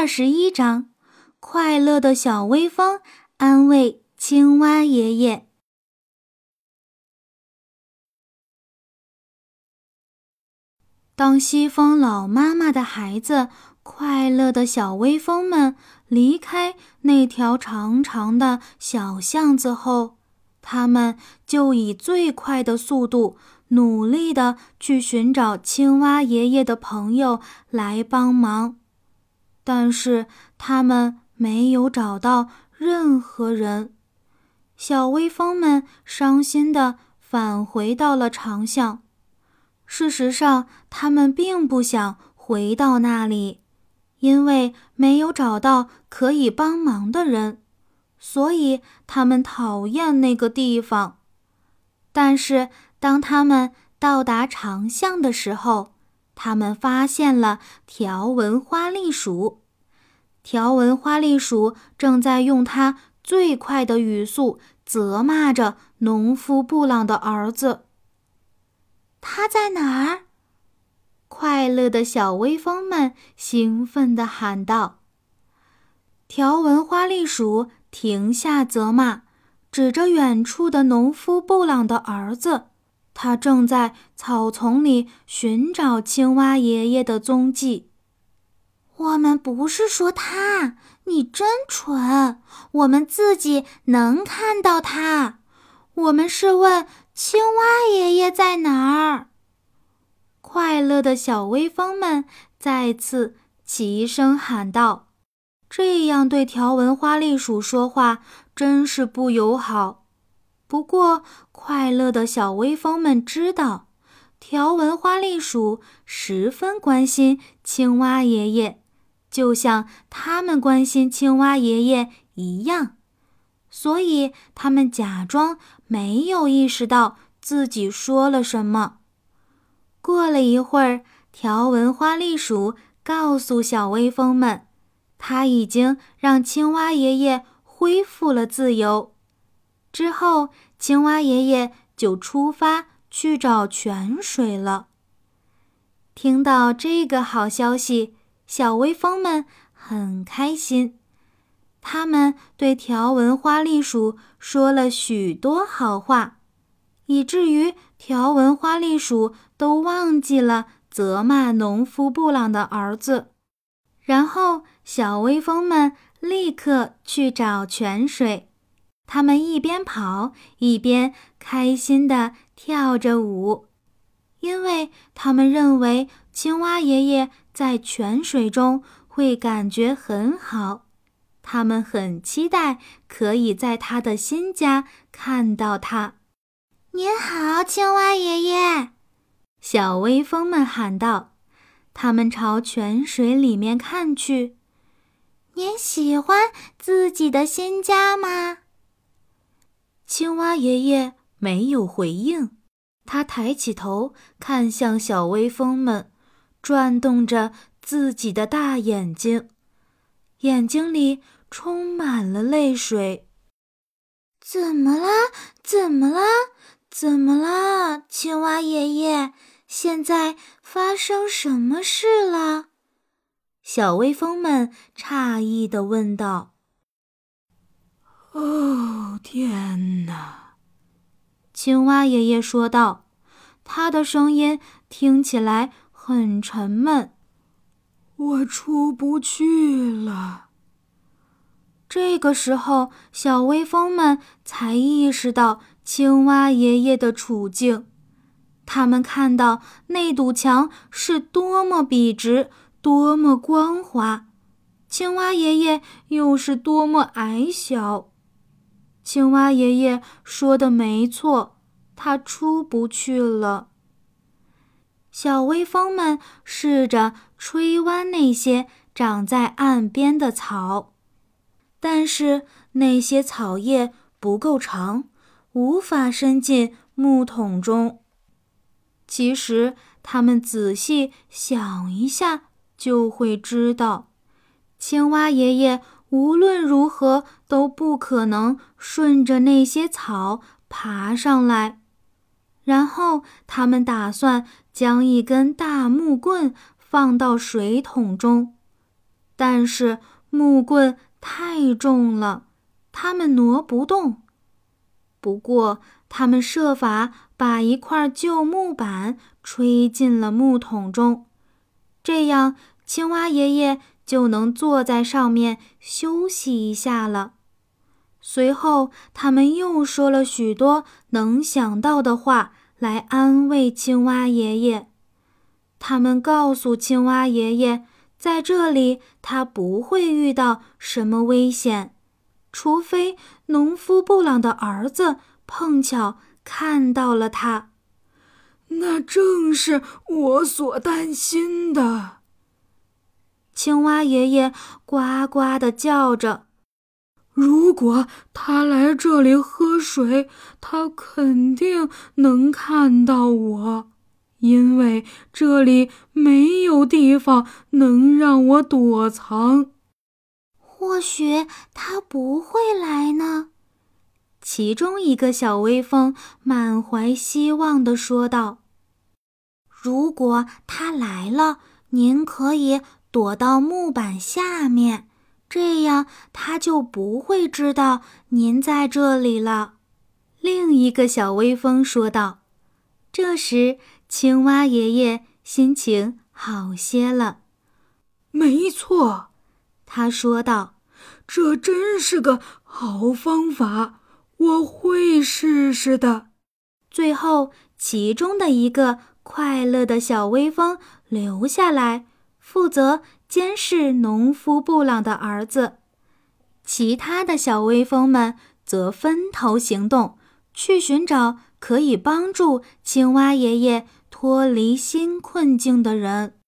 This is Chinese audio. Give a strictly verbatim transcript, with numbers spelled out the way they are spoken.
二十一章，快乐的小微风安慰青蛙爷爷。当西风老妈妈的孩子，快乐的小微风们离开那条长长的小巷子后，他们就以最快的速度努力地去寻找青蛙爷爷的朋友来帮忙。但是他们没有找到任何人，小微风们伤心地返回到了长巷。事实上，他们并不想回到那里，因为没有找到可以帮忙的人，所以他们讨厌那个地方。但是，当他们到达长巷的时候，他们发现了条纹花栗鼠。条纹花栗鼠正在用它最快的语速责骂着农夫布朗的儿子。他在哪儿？快乐的小微风们兴奋地喊道。条纹花栗鼠停下责骂，指着远处的农夫布朗的儿子，他正在草丛里寻找青蛙爷爷的踪迹。我们不是说他，你真蠢，我们自己能看到他。我们是问青蛙爷爷在哪儿？快乐的小微风们再次齐声喊道。这样对条纹花栗鼠说话真是不友好。不过，快乐的小微风们知道，条纹花栗鼠十分关心青蛙爷爷，就像他们关心青蛙爷爷一样。所以他们假装没有意识到自己说了什么。过了一会儿，条纹花栗鼠告诉小微风们，它已经让青蛙爷爷恢复了自由。之后，青蛙爷爷就出发去找泉水了。听到这个好消息，小微风们很开心。他们对条纹花栗鼠说了许多好话，以至于条纹花栗鼠都忘记了责骂农夫布朗的儿子。然后，小微风们立刻去找泉水。他们一边跑，一边开心地跳着舞，因为他们认为青蛙爷爷在泉水中会感觉很好。他们很期待可以在他的新家看到他。您好，青蛙爷爷！小微风们喊道。他们朝泉水里面看去。您喜欢自己的新家吗？青蛙爷爷没有回应，他抬起头看向小微风们，转动着自己的大眼睛，眼睛里充满了泪水。怎么了？怎么了？怎么了？青蛙爷爷，现在发生什么事了？小微风们诧异地问道。哦，天哪！青蛙爷爷说道，他的声音听起来很沉闷。我出不去了。这个时候，小微风们才意识到青蛙爷爷的处境。他们看到那堵墙是多么笔直，多么光滑，青蛙爷爷又是多么矮小。青蛙爷爷说的没错，他出不去了。小微风们试着吹弯那些长在岸边的草，但是那些草叶不够长，无法伸进木桶中。其实，他们仔细想一下就会知道，青蛙爷爷无论如何都不可能顺着那些草爬上来。然后他们打算将一根大木棍放到水桶中，但是木棍太重了，他们挪不动。不过他们设法把一块旧木板吹进了木桶中，这样青蛙爷爷就能坐在上面休息一下了。随后他们又说了许多能想到的话来安慰青蛙爷爷。他们告诉青蛙爷爷，在这里他不会遇到什么危险，除非农夫布朗的儿子碰巧看到了他。那正是我所担心的，青蛙爷爷呱呱地叫着。如果他来这里喝水，他肯定能看到我，因为这里没有地方能让我躲藏。或许他不会来呢，其中一个小微风满怀希望地说道。如果他来了，您可以躲到木板下面，这样他就不会知道您在这里了，另一个小微风说道。这时青蛙爷爷心情好些了。没错，他说道，这真是个好方法，我会试试的。最后其中的一个快乐的小微风留下来，负责监视农夫布朗的儿子。其他的小微风们则分头行动，去寻找可以帮助青蛙爷爷脱离新困境的人。